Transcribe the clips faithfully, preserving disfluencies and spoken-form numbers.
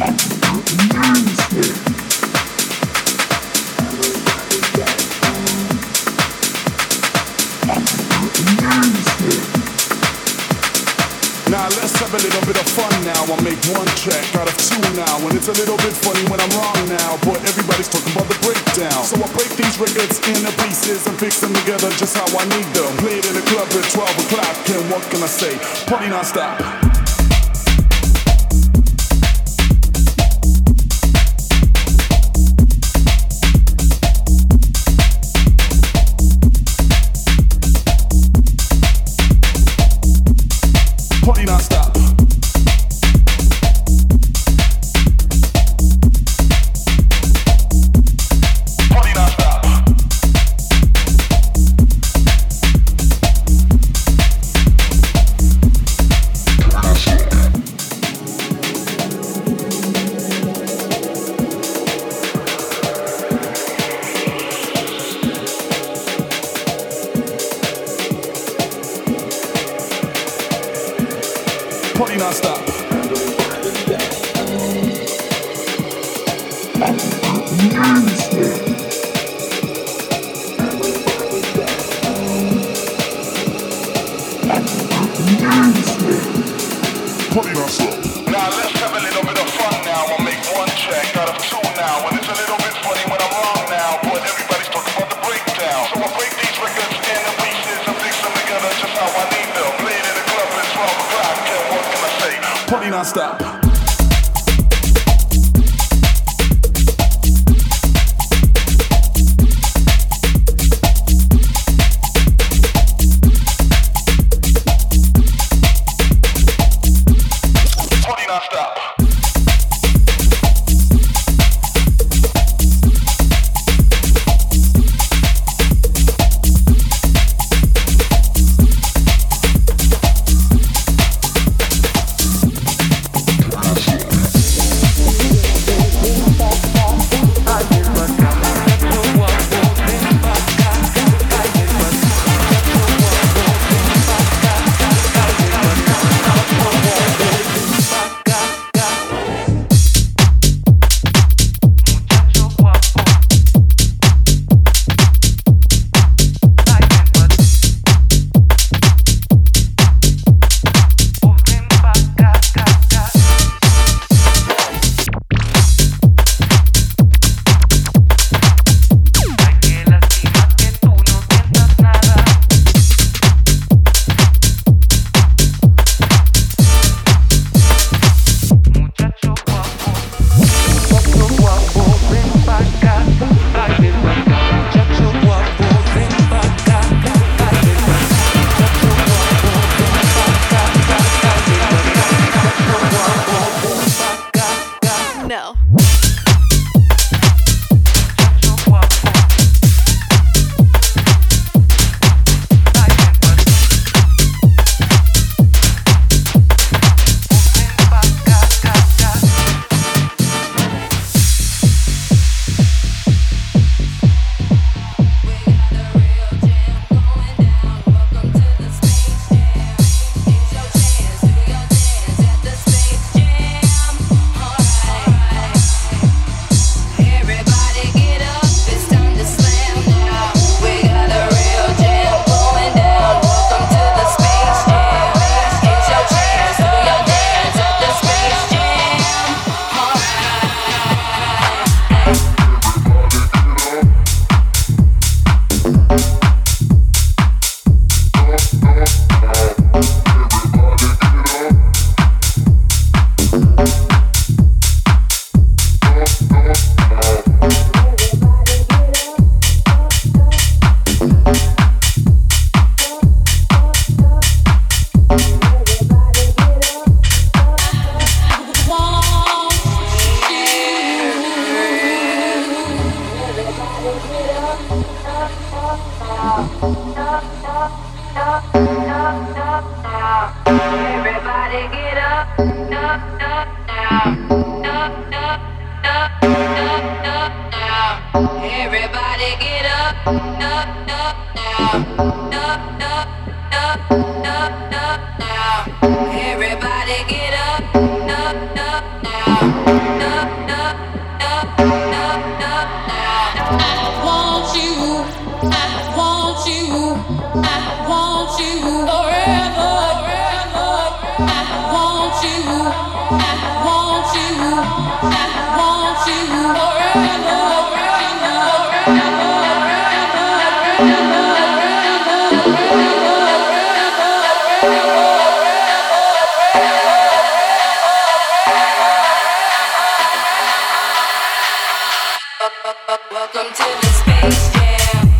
Everybody get up, up, up now. Welcome to the Space Jam.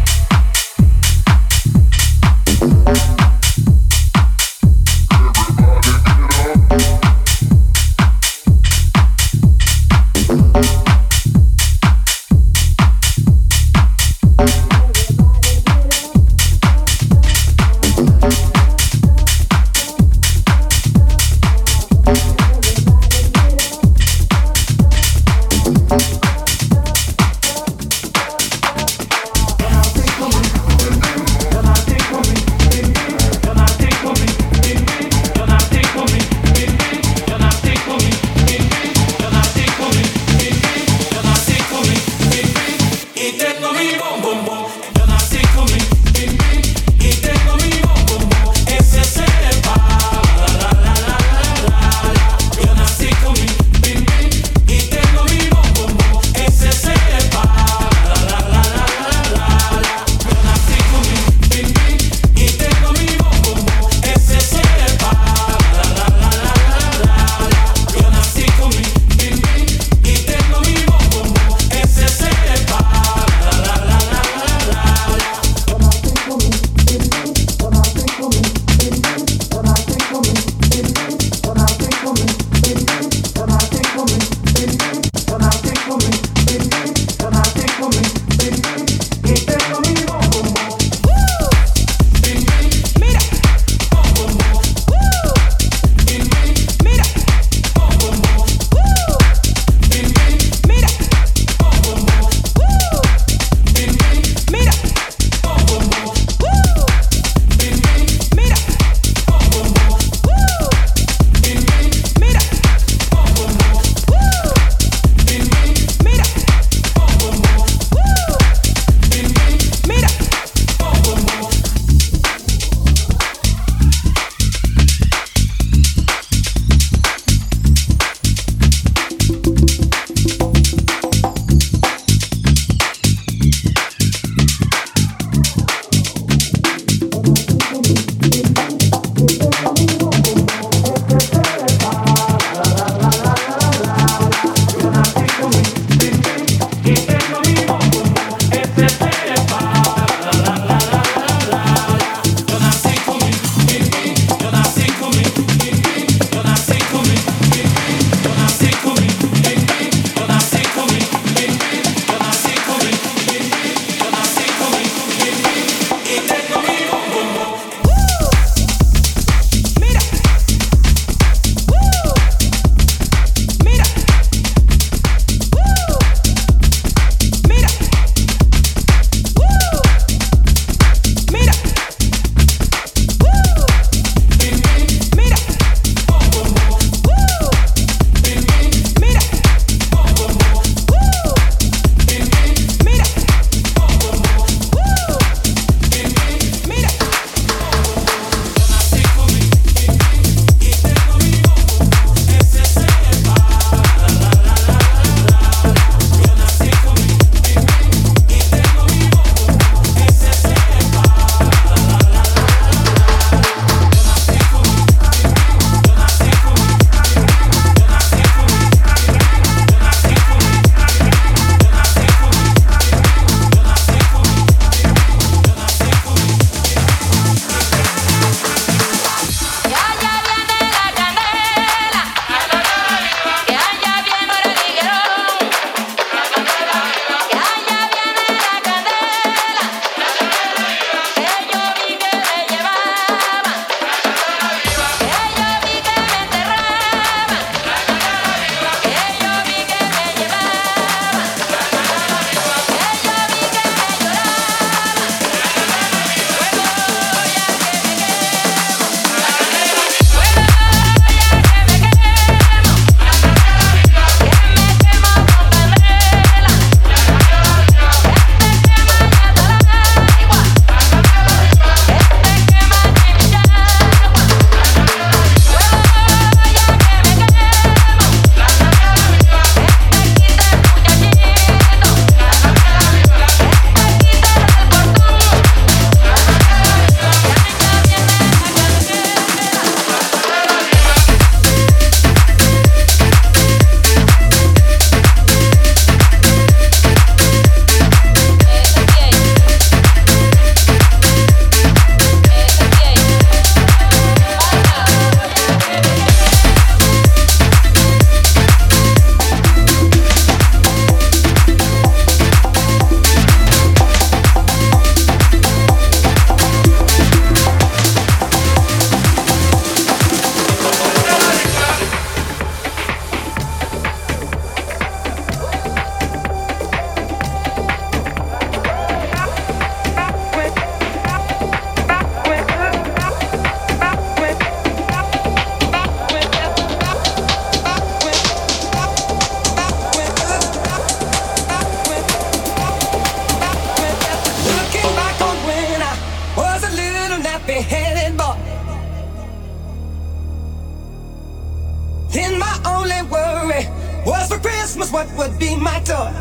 was what would be my thought.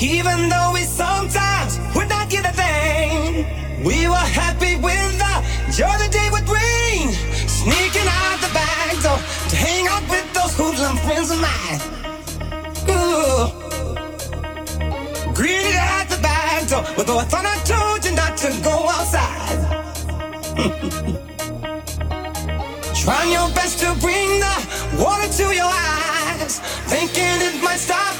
Even though we sometimes would not get a thing, we were happy when the joy the day would bring. Sneaking out the back door to hang out with those hoodlum friends of mine. Ooh. Greeted at the back door, but though I thought I told you not to go outside. Trying your best to bring the water to your eyes, thinking it might stop